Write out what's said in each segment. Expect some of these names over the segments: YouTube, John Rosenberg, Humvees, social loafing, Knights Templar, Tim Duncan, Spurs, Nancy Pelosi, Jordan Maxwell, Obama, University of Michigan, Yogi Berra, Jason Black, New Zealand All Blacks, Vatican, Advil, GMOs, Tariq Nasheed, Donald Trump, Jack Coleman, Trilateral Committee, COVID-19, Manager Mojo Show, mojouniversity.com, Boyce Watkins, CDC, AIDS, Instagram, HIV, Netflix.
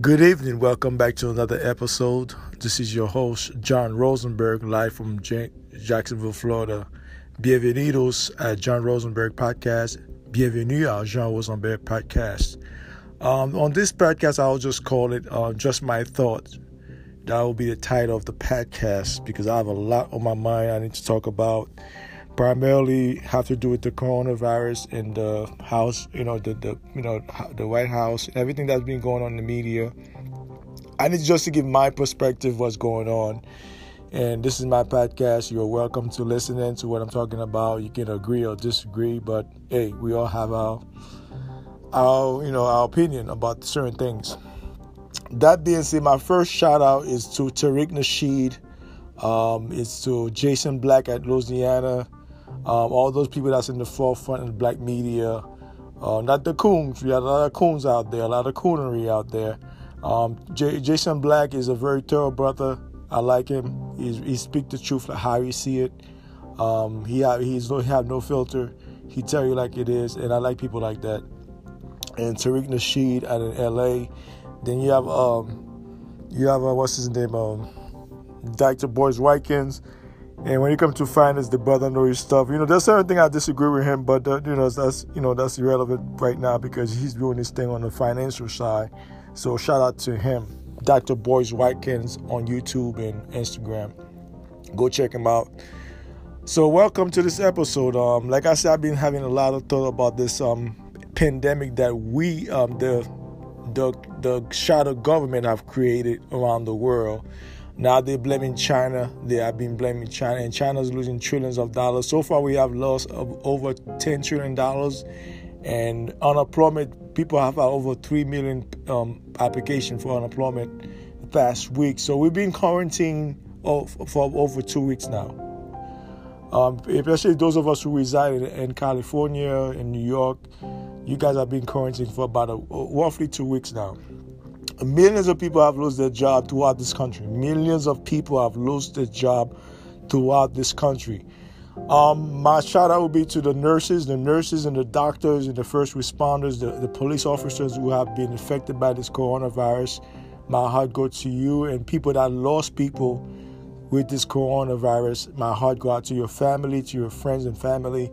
Good evening. Welcome back to another episode. This is your host, John Rosenberg, live from Jacksonville, Florida. Bienvenidos at John Rosenberg Podcast. Bienvenue à John Rosenberg Podcast. On this podcast, I'll just call it Just My Thoughts. That will be the title of the podcast because I have a lot on my mind I need to talk about. Primarily have to do with the coronavirus and the house, the White House, and everything that's been going on in the media. I need just to give my perspective what's going on. And this is my podcast. You're welcome to listen in to what I'm talking about. You can agree or disagree, but hey, we all have our opinion about certain things. That being said, my first shout out is to Tariq Nasheed. It's to Jason Black at Louisiana. All those people that's in the forefront in the black media, not the coons. We have a lot of coons out there, a lot of coonery out there. Jason Black is a very thorough brother. I like him. He speaks the truth like how he see it. He have no filter. He tell you like it is, and I like people like that. And Tariq Nasheed out in L.A. Then you have what's his name, Dr. Boyce Watkins. And when you come to finance, the brother knows his stuff. There's certain things I disagree with him, but that's irrelevant right now because he's doing his thing on the financial side. So shout out to him, Dr. Boyce Watkins on YouTube and Instagram. Go check him out. So welcome to this episode. Like I said, I've been having a lot of thought about this pandemic that we the shadow government have created around the world. Now they're blaming China. They have been blaming China, and China's losing trillions of dollars. So far, we have lost over $10 trillion, and unemployment, people have over 3 million applications for unemployment the past week. So we've been quarantined for over 2 weeks now, especially those of us who reside in California and New York. You guys have been quarantined for about roughly 2 weeks now. Millions of people have lost their job throughout this country. My shout out will be to the nurses and the doctors and the first responders, the police officers who have been affected by this coronavirus. My heart goes to you, and people that lost people with this coronavirus. My heart goes out to your family, to your friends and family.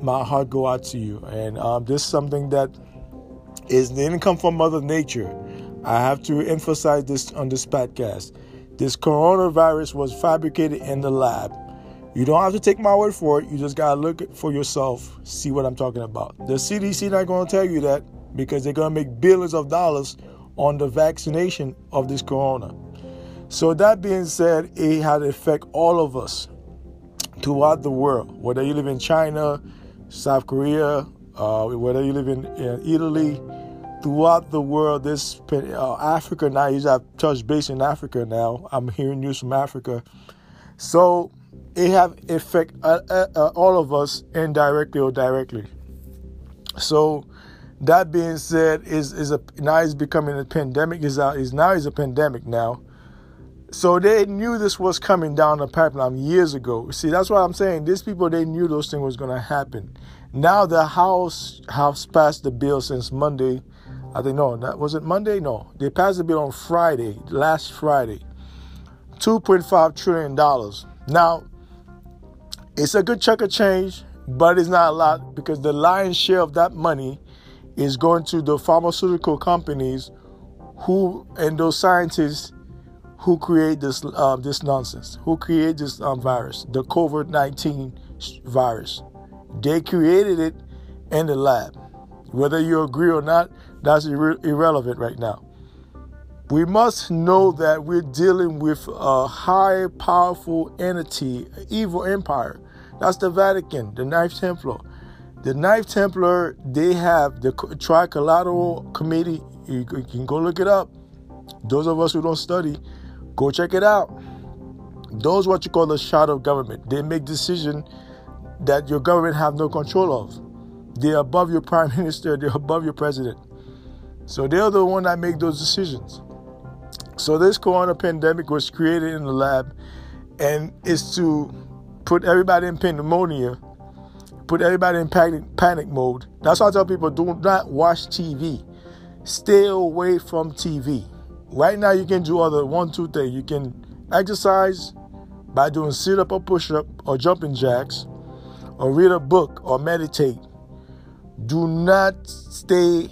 My heart goes out to you. And this is something that didn't come from Mother Nature. I have to emphasize this on this podcast. This coronavirus was fabricated in the lab. You don't have to take my word for it. You just got to look for yourself, see what I'm talking about. The CDC not going to tell you that because they're going to make billions of dollars on the vaccination of this corona. So that being said, it had an effect all of us throughout the world. Whether you live in China, South Korea, whether you live in Italy, throughout the world, this Africa now, you have touched base in Africa now. I'm hearing news from Africa. So it have effect all of us indirectly or directly. So that being said, it's becoming a pandemic now. So they knew this was coming down the pipeline years ago. See, that's why I'm saying these people, they knew those things was going to happen. Now the House passed the bill since Monday. They passed the bill on Friday, last Friday. $2.5 trillion. Now, it's a good chunk of change, but it's not a lot because the lion's share of that money is going to the pharmaceutical companies and those scientists who create this nonsense, who create this virus, the COVID-19 virus. They created it in the lab. Whether you agree or not, that's irrelevant right now. We must know that we're dealing with a high, powerful entity, evil empire. That's the Vatican, the Knights Templar. The Knights Templar, they have the Trilateral Committee. You can go look it up. Those of us who don't study, go check it out. Those what you call the shadow government. They make decisions that your government have no control of. They're above your prime minister. They're above your president. So they're the one that make those decisions. So this corona pandemic was created in the lab, and it's to put everybody in pandemonium, put everybody in panic mode. That's why I tell people, do not watch TV. stay away from TV. Right now, you can do other one, two things. You can exercise by doing sit-up or push-up or jumping jacks, or read a book or meditate. Do not stay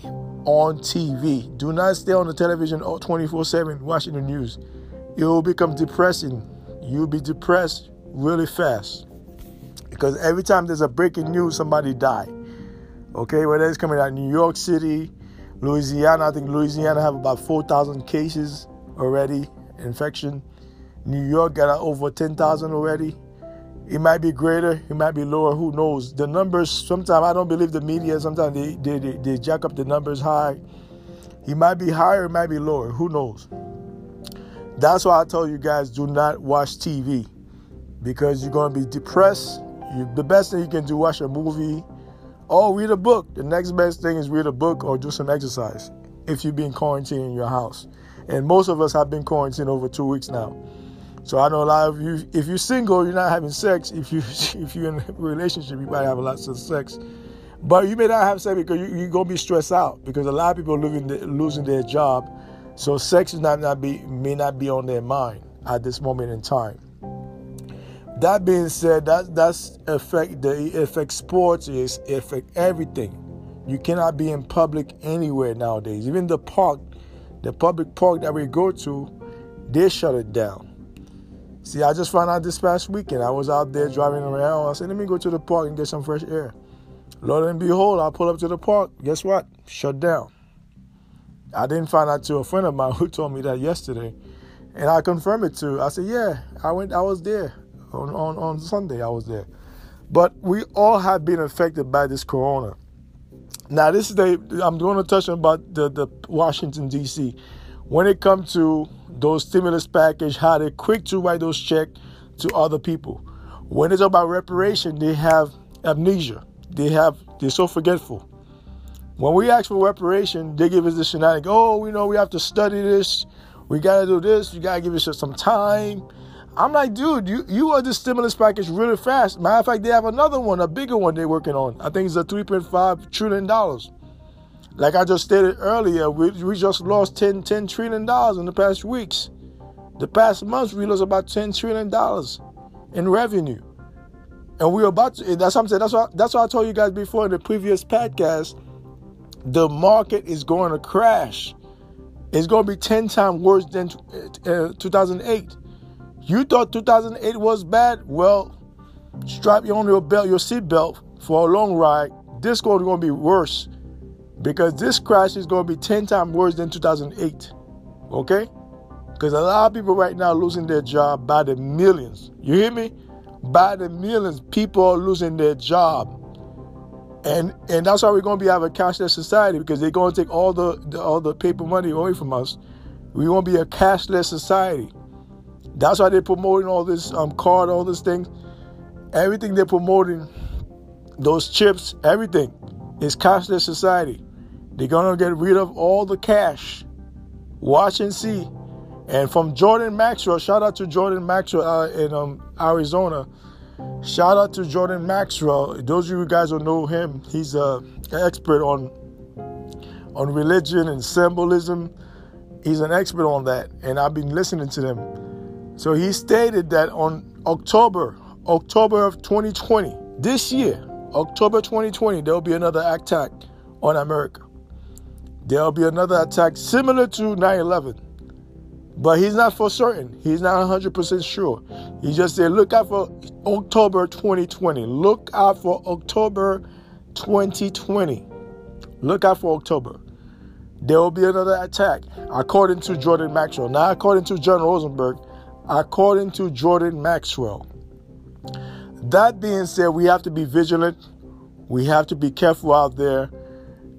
on TV. Do not stay on the television 24/7 watching the news. It will become depressing. You'll be depressed really fast, because every time there's a breaking news, somebody die. Okay, whether it's coming out of New York City, Louisiana. I think Louisiana have about 4,000 cases already, infection. New York got over 10,000 already. It might be greater, it might be lower, who knows. The numbers, sometimes I don't believe the media, sometimes they jack up the numbers high. It might be higher, it might be lower, who knows. That's why I tell you guys, do not watch TV, because you're going to be depressed. The best thing you can do, watch a movie or read a book. The next best thing is read a book or do some exercise if you've been quarantined in your house. And most of us have been quarantined over 2 weeks now. So I know a lot of you, if you're single, you're not having sex. If you're in a relationship, you might have a lot of sex. But you may not have sex because you're going to be stressed out, because a lot of people are losing their job. So sex is may not be on their mind at this moment in time. That being said, it affects sports, it affects everything. You cannot be in public anywhere nowadays. Even the park, the public park that we go to, they shut it down. See, I just found out this past weekend. I was out there driving around. I said, let me go to the park and get some fresh air. Lord and behold, I pull up to the park. Guess what? Shut down. I didn't find out till a friend of mine who told me that yesterday. And I confirmed it too. I said, yeah, I was there. On Sunday, I was there. But we all have been affected by this corona. Now, this is I'm going to touch on about the Washington, D.C., when it comes to those stimulus package, how they're quick to write those checks to other people. When it's about reparation, they have amnesia. They're so forgetful. When we ask for reparation, they give us the shenanigans. Oh, you know, we have to study this. We got to do this. You got to give us some time. I'm like, dude, you are the stimulus package really fast. Matter of fact, they have another one, a bigger one they're working on. I think it's a $3.5 trillion. Like I just stated earlier, we just lost $10 trillion in the past weeks. The past months, we lost about $10 trillion in revenue. And we're about to, that's what I told you guys before in the previous podcast, the market is going to crash. It's going to be 10 times worse than 2008. You thought 2008 was bad? Well, strap you on your seatbelt for a long ride. This is going to be worse, because this crash is going to be 10 times worse than 2008, okay? Because a lot of people right now are losing their job by the millions. You hear me? By the millions, people are losing their job. And that's why we're going to have a cashless society, because they're going to take all the paper money away from us. We're going to be a cashless society. That's why they're promoting all this card, all these things. Everything they're promoting, those chips, everything, is cashless society. They're going to get rid of all the cash. Watch and see. And from Jordan Maxwell, shout out to Jordan Maxwell in Arizona. Shout out to Jordan Maxwell. Those of you guys who know him, he's an expert on religion and symbolism. He's an expert on that. And I've been listening to them. So he stated that on October of 2020, this year, October 2020, there will be another attack on America. There will be another attack similar to 9/11. But he's not for certain. He's not 100% sure. He just said, look out for October 2020. Look out for October 2020. Look out for October. There will be another attack, according to Jordan Maxwell. Not according to John Rosenberg, according to Jordan Maxwell. That being said, we have to be vigilant. We have to be careful out there.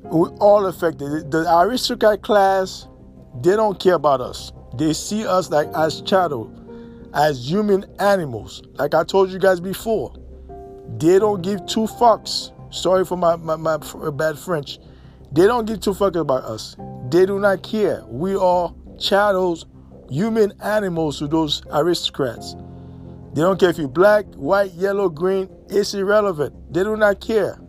We're all affected. The aristocrat class, they don't care about us. They see us like as chattel, as human animals. Like I told you guys before, they don't give two fucks. Sorry for my bad French. They don't give two fucks about us. They do not care. We are chattels, human animals to those aristocrats. They don't care if you're black, white, yellow, green. It's irrelevant. They do not care.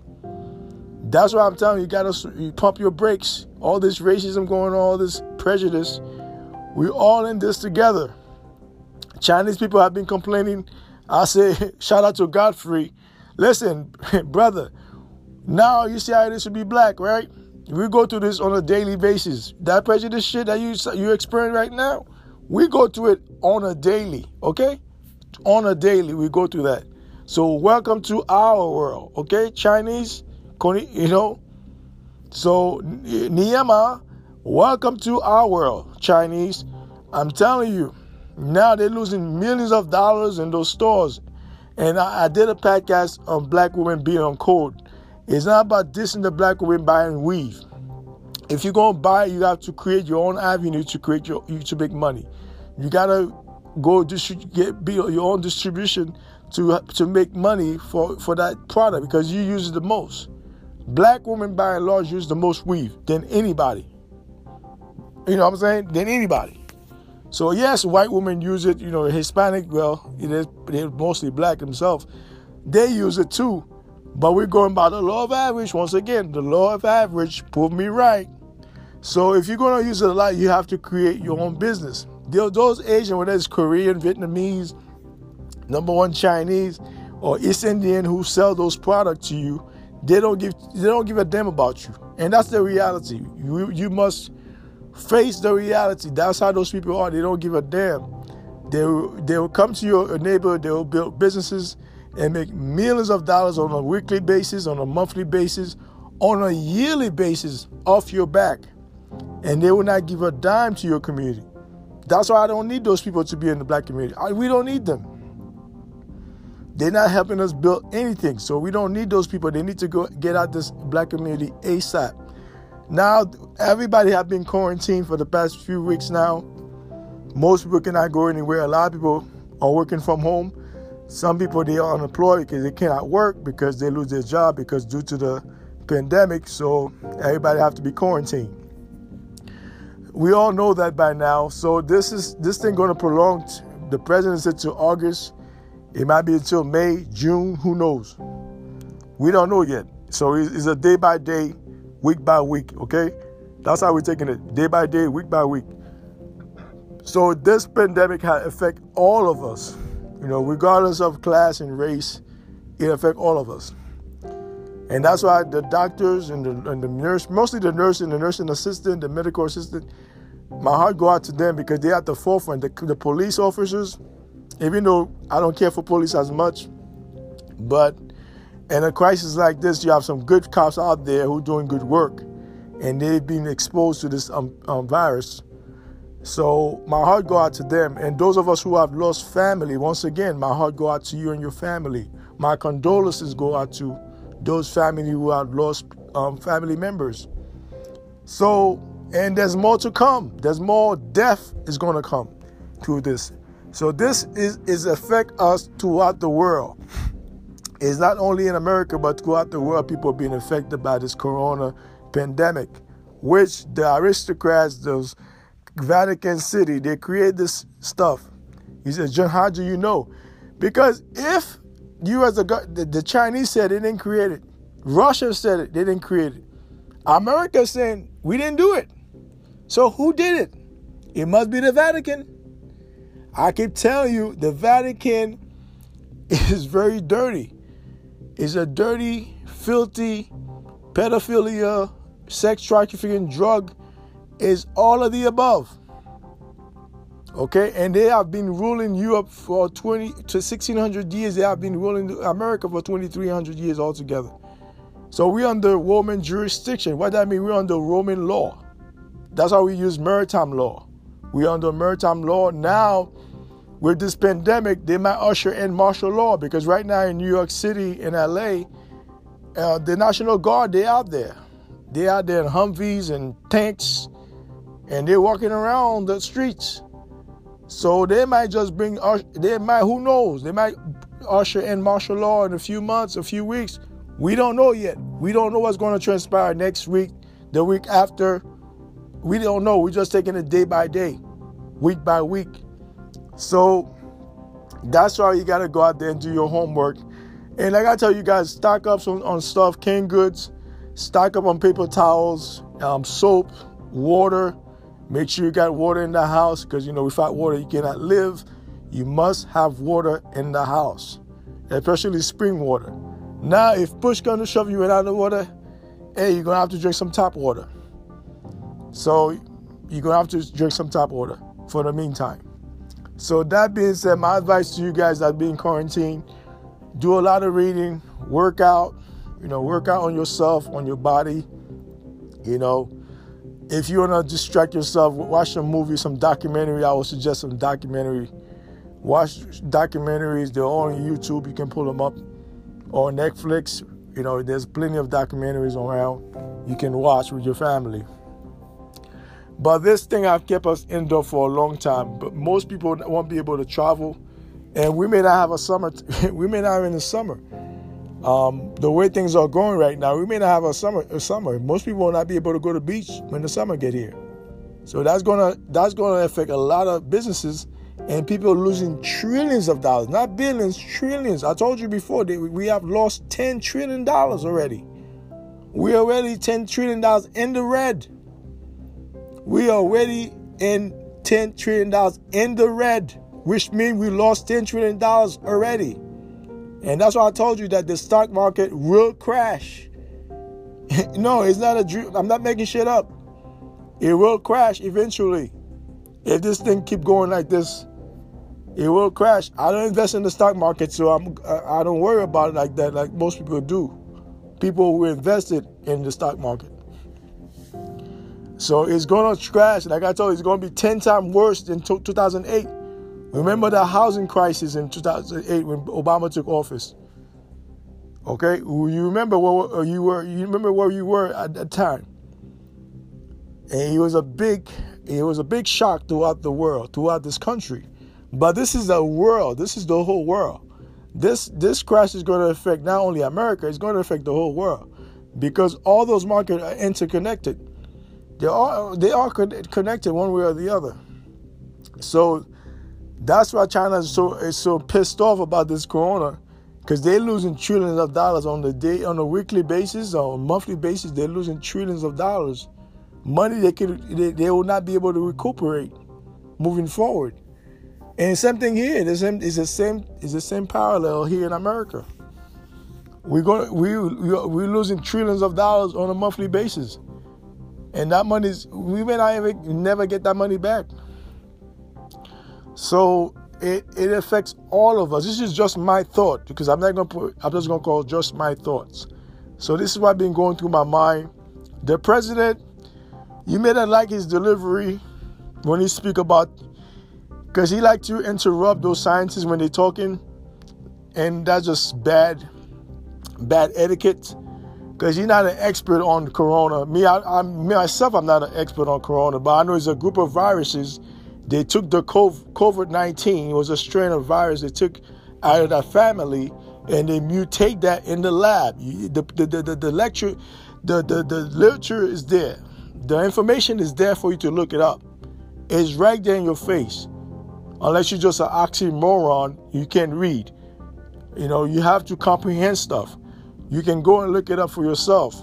That's why I'm telling you, you gotta pump your brakes all this racism going on, all this prejudice. We're all in this together. Chinese people have been complaining. I say, shout out to Godfrey. Listen, brother, now you see how it is to be black, right? We go through this on a daily basis. That prejudice shit that you experience right now, we go through it on a daily, okay? On a daily, we go through that. So welcome to our world, okay? Chinese, you know. So, Niyama, welcome to our world, Chinese. I'm telling you, now they're losing millions of dollars in those stores. And I did a podcast on black women being on code. It's not about dissing the black women buying weave. If you're going to buy, you have to create your own avenue to create to make money. You got to go build your own distribution to make money for that product because you use it the most. Black women, by and large, use the most weave than anybody. You know what I'm saying? Than anybody. So, yes, white women use it. You know, Hispanic, well, they're mostly black themselves. They use it too. But we're going by the law of average. Once again, the law of average proved me right. So if you're going to use it a lot, you have to create your own business. Those Asian, whether it's Korean, Vietnamese, number one Chinese, or East Indian who sell those products to you, they don't give a damn about you. And that's the reality. You must face the reality. That's how those people are. They don't give a damn. They will come to your neighborhood. They will build businesses and make millions of dollars on a weekly basis, on a monthly basis, on a yearly basis off your back. And they will not give a dime to your community. That's why I don't need those people to be in the black community. We don't need them. They're not helping us build anything. So we don't need those people. They need to go get out this black community ASAP. Now, everybody have been quarantined for the past few weeks now. Most people cannot go anywhere. A lot of people are working from home. Some people, they are unemployed because they cannot work because they lose their job because due to the pandemic. So everybody have to be quarantined. We all know that by now. So this thing going to prolong. The president said to August. It might be until May, June. Who knows? We don't know yet. So it's a day by day, week by week. Okay, that's how we're taking it. Day by day, week by week. So this pandemic had affect all of us. You know, regardless of class and race, it affects all of us. And that's why the doctors and the nurse, mostly the nurse and the nursing assistant, the medical assistant, my heart go out to them because they're at the forefront. The police officers, even though I don't care for police as much, but in a crisis like this, you have some good cops out there who are doing good work, and they've been exposed to this virus. So my heart go out to them. And those of us who have lost family, once again, my heart go out to you and your family. My condolences go out to those family who have lost family members. So, and there's more to come. There's more death is going to come through this. So this is affect us throughout the world. It's not only in America, but throughout the world, people are being affected by this corona pandemic, which the aristocrats, those Vatican City, they create this stuff. He says, John, how do you know? Because if you as the Chinese said they didn't create it, Russia said it, they didn't create it, America saying we didn't do it. So who did it? It must be the Vatican. I keep telling you, the Vatican is very dirty. It's a dirty, filthy, pedophilia, sex trafficking, drug. Is all of the above, okay? And they have been ruling Europe for 20 to 1,600 years. They have been ruling America for 2,300 years altogether. So we're under Roman jurisdiction. What that mean? We're under Roman law. That's how we use maritime law. We're under maritime law. Now, with this pandemic, they might usher in martial law because right now in New York City and L.A., the National Guard, they're out there. They're out there in Humvees and tanks, and they're walking around the streets. So they might just bring, who knows? They might usher in martial law in a few months, a few weeks. We don't know yet. We don't know what's going to transpire next week, the week after. We don't know. We're just taking it day by day, week by week. So that's why you got to go out there and do your homework. And like I tell you guys, stock up on stuff, canned goods, stock up on paper towels, soap, water. Make sure you got water in the house, because, you know, without water, you cannot live. You must have water in the house, especially spring water. Now, if push comes to shove, you without the water, hey, you're going to have to drink some tap water. So you're going to have to drink some tap water for the meantime. So that being said, my advice to you guys that be in quarantine, do a lot of reading, work out, you know, work out on yourself, on your body. You know, if you want to distract yourself, watch a movie, some documentary. I would suggest some documentary. Watch documentaries. They're on YouTube. You can pull them up. Or Netflix. You know, there's plenty of documentaries around you can watch with your family. But this thing I've kept us indoor for a long time. But most people won't be able to travel. And we may not have a summer. We may not have in the summer. The way things are going right now, we may not have a summer. Most people will not be able to go to the beach when the summer get here. So that's gonna affect a lot of businesses and people losing trillions of dollars, not billions, trillions. I told you before that we have lost $10 trillion already. We're already $10 trillion in the red. Which means we lost $10 trillion already. And that's why I told you that the stock market will crash. No, it's not a dream. I'm not making shit up. It will crash eventually. If this thing keep going like this, it will crash. I don't invest in the stock market, so I don't worry about it like that, like most people do. People who invested in the stock market. So it's going to crash. Like I told you, it's going to be 10 times worse than 2008. Remember the housing crisis in 2008 when Obama took office. Okay, you remember where you were at that time, and it was a big shock throughout the world, throughout this country. But this is the world. This is the whole world. This crash is going to affect not only America; it's going to affect the whole world, because all those markets are interconnected. They are connected one way or the other. So. That's why China is so pissed off about this corona, because they're losing trillions of dollars on a weekly basis, on a monthly basis. They're losing trillions of dollars, money they will not be able to recuperate moving forward. And same thing here. It's the same parallel here in America. We're losing trillions of dollars on a monthly basis, and that money's we may not even never get that money back. So it affects all of us. This is just my thought, because I'm just gonna call just my thoughts. So this is what I've been going through my mind. The president, you may not like his delivery when he speak about, because he like to interrupt those scientists when they're talking, and that's just bad etiquette. Because he's not an expert on corona. I'm not an expert on corona, but I know it's a group of viruses. They took the COVID-19, it was a strain of virus they took out of that family, and they mutate that in the lab. The literature is there. The information is there for you to look it up. It's right there in your face. Unless you're just an oxymoron, you can't read. You know, you have to comprehend stuff. You can go and look it up for yourself.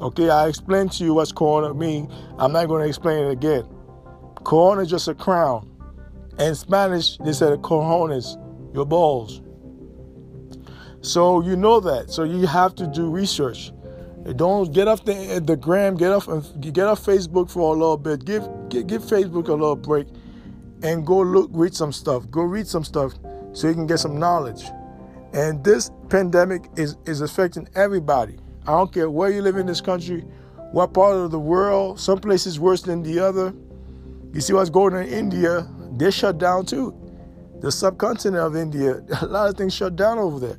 Okay, I explained to you what's corona means. I'm not going to explain it again. Corona is just a crown. In Spanish, they said cojones, your balls. So you know that. So you have to do research. Don't get off the gram. Get off Facebook for a little bit. Give Facebook a little break, and go read some stuff. Go read some stuff so you can get some knowledge. And this pandemic is affecting everybody. I don't care where you live in this country, what part of the world. Some places worse than the other. You see what's going on in India, they shut down too. The subcontinent of India, a lot of things shut down over there.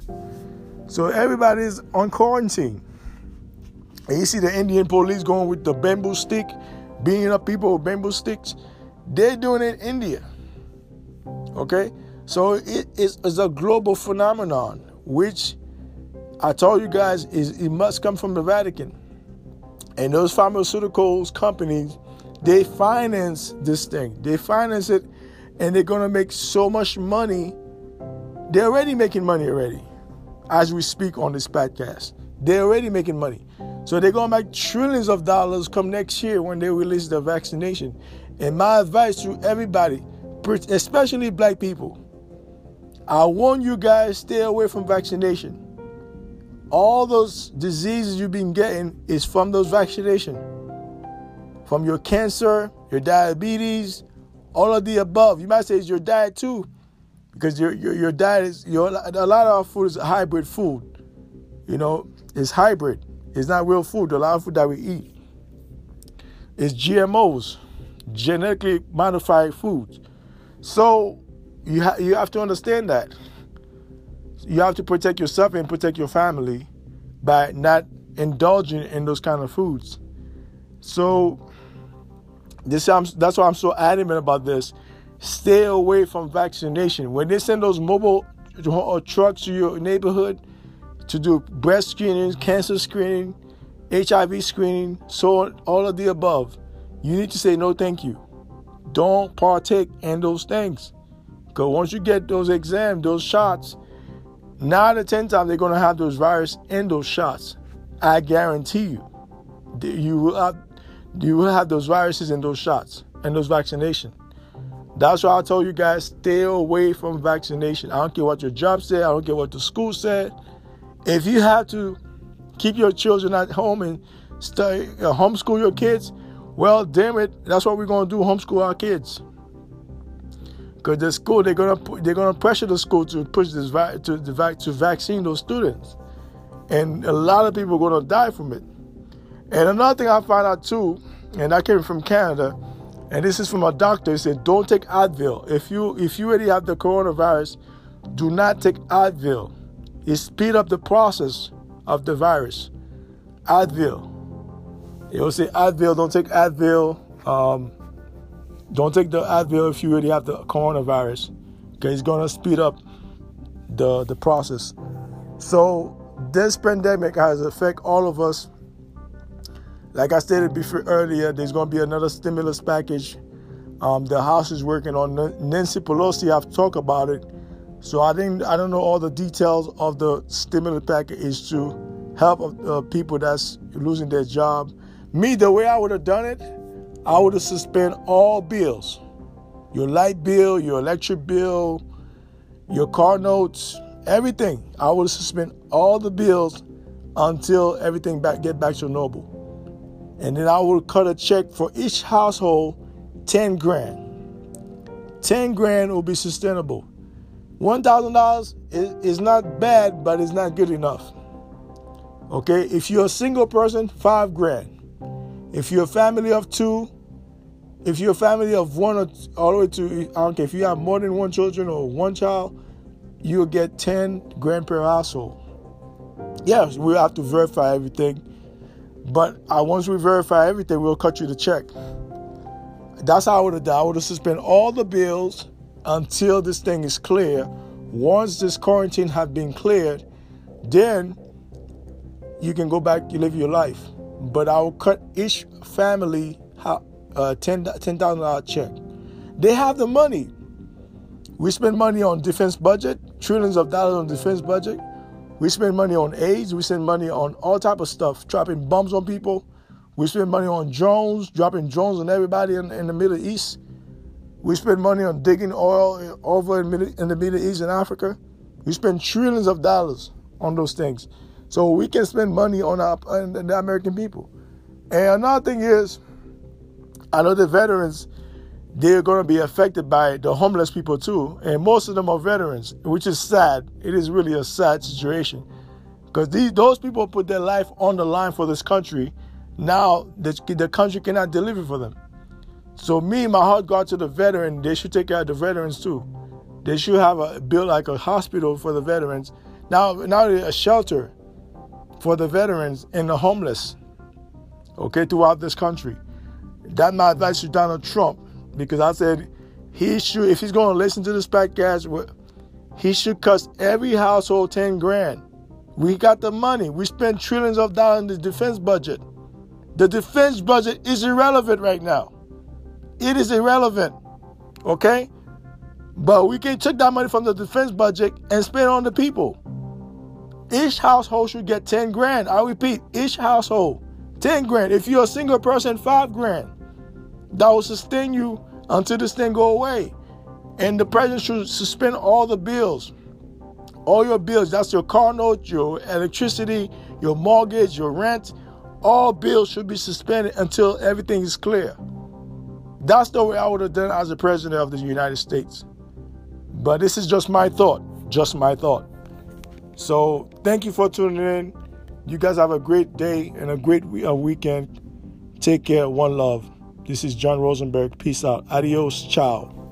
So everybody's on quarantine. And you see the Indian police going with the bamboo stick, beating up people with bamboo sticks. They're doing it in India. Okay? So it is a global phenomenon, which I told you guys, it must come from the Vatican. And those pharmaceuticals companies, they finance this thing. They finance it, and they're going to make so much money. They're already making money as we speak on this podcast. They're already making money. So they're going to make trillions of dollars come next year when they release the vaccination. And my advice to everybody, especially black people, I warn you guys, stay away from vaccination. All those diseases you've been getting is from those vaccinations. From your cancer, your diabetes, all of the above. You might say it's your diet too, because your diet is, a lot of our food is hybrid food. You know, it's hybrid. It's not real food. A lot of food that we eat is GMOs, genetically modified foods. So you have to understand that. You have to protect yourself and protect your family by not indulging in those kind of foods. So that's why I'm so adamant about this. Stay away from vaccination. When they send those mobile trucks to your neighborhood to do breast screening, cancer screening, HIV screening, so on, all of the above, you need to say no thank you. Don't partake in those things. Because once you get those exams, those shots, 9 out of 10 times they're going to have those virus in those shots. I guarantee you. You will have those viruses in those shots and those vaccinations. That's why I told you guys, stay away from vaccination. I don't care what your job said. I don't care what the school said. If you have to keep your children at home and homeschool your kids, well, damn it, that's what we're going to do, homeschool our kids. Because the school, they're going to pressure the school to push this to vaccine those students. And a lot of people are going to die from it. And another thing I found out too, and I came from Canada, and this is from a doctor. He said, don't take Advil. If you already have the coronavirus, do not take Advil. It speed up the process of the virus. Advil. It will say Advil, don't take Advil. Don't take the Advil if you already have the coronavirus. Okay, it's going to speed up the process. So this pandemic has affected all of us. Like I stated before earlier, there's going to be another stimulus package. The House is working on. Nancy Pelosi, I've talked about it. So I don't know all the details of the stimulus package is to help people that's losing their job. Me, the way I would have done it, I would have suspend all bills. Your light bill, your electric bill, your car notes, everything. I would have suspend all the bills until everything get back to normal. And then I will cut a check for each household, $10,000. $10,000 will be sustainable. $1,000 is not bad, but it's not good enough. Okay, if you're a single person, $5,000. If you're a family of two, if you're a family of one or all the way to, I don't care if you have more than one children or one child, you'll get $10,000 per household. Yes, we'll have to verify everything. But once we verify everything, we'll cut you the check. That's how I would have done. I would have suspended all the bills until this thing is clear. Once this quarantine has been cleared, then you can go back, you live your life. But I will cut each family a $10,000 check. They have the money. We spend money on defense budget, trillions of dollars on defense budget. We spend money on AIDS. We spend money on all type of stuff, dropping bombs on people. We spend money on drones, dropping drones on everybody in the Middle East. We spend money on digging oil over in the Middle East and Africa. We spend trillions of dollars on those things. So we can spend money on the American people. And another thing is, I know the veterans, they're going to be affected by the homeless people too. And most of them are veterans, which is sad. It is really a sad situation. Because those people put their life on the line for this country. Now the country cannot deliver for them. So my heart goes out to the veteran. They should take care of the veterans too. They should have build like a hospital for the veterans. Now a shelter for the veterans and the homeless, okay, throughout this country. That's my advice to Donald Trump. Because I said he should, if he's going to listen to this podcast, he should cut every household $10,000. We got the money. We spend trillions of dollars in the defense budget. The defense budget is irrelevant right now. It is irrelevant, okay? But we can take that money from the defense budget and spend it on the people. Each household should get 10 grand. I repeat, each household, 10 grand. If you're a single person, 5 grand. That will sustain you until this thing go away. And the president should suspend all the bills, all your bills. That's your car note, your electricity, your mortgage, your rent. All bills should be suspended until everything is clear. That's the way I would have done as the president of the United States. But this is just my thought, So thank you for tuning in. You guys have a great day and a great weekend. Take care. One love. This is John Rosenberg. Peace out. Adios. Ciao.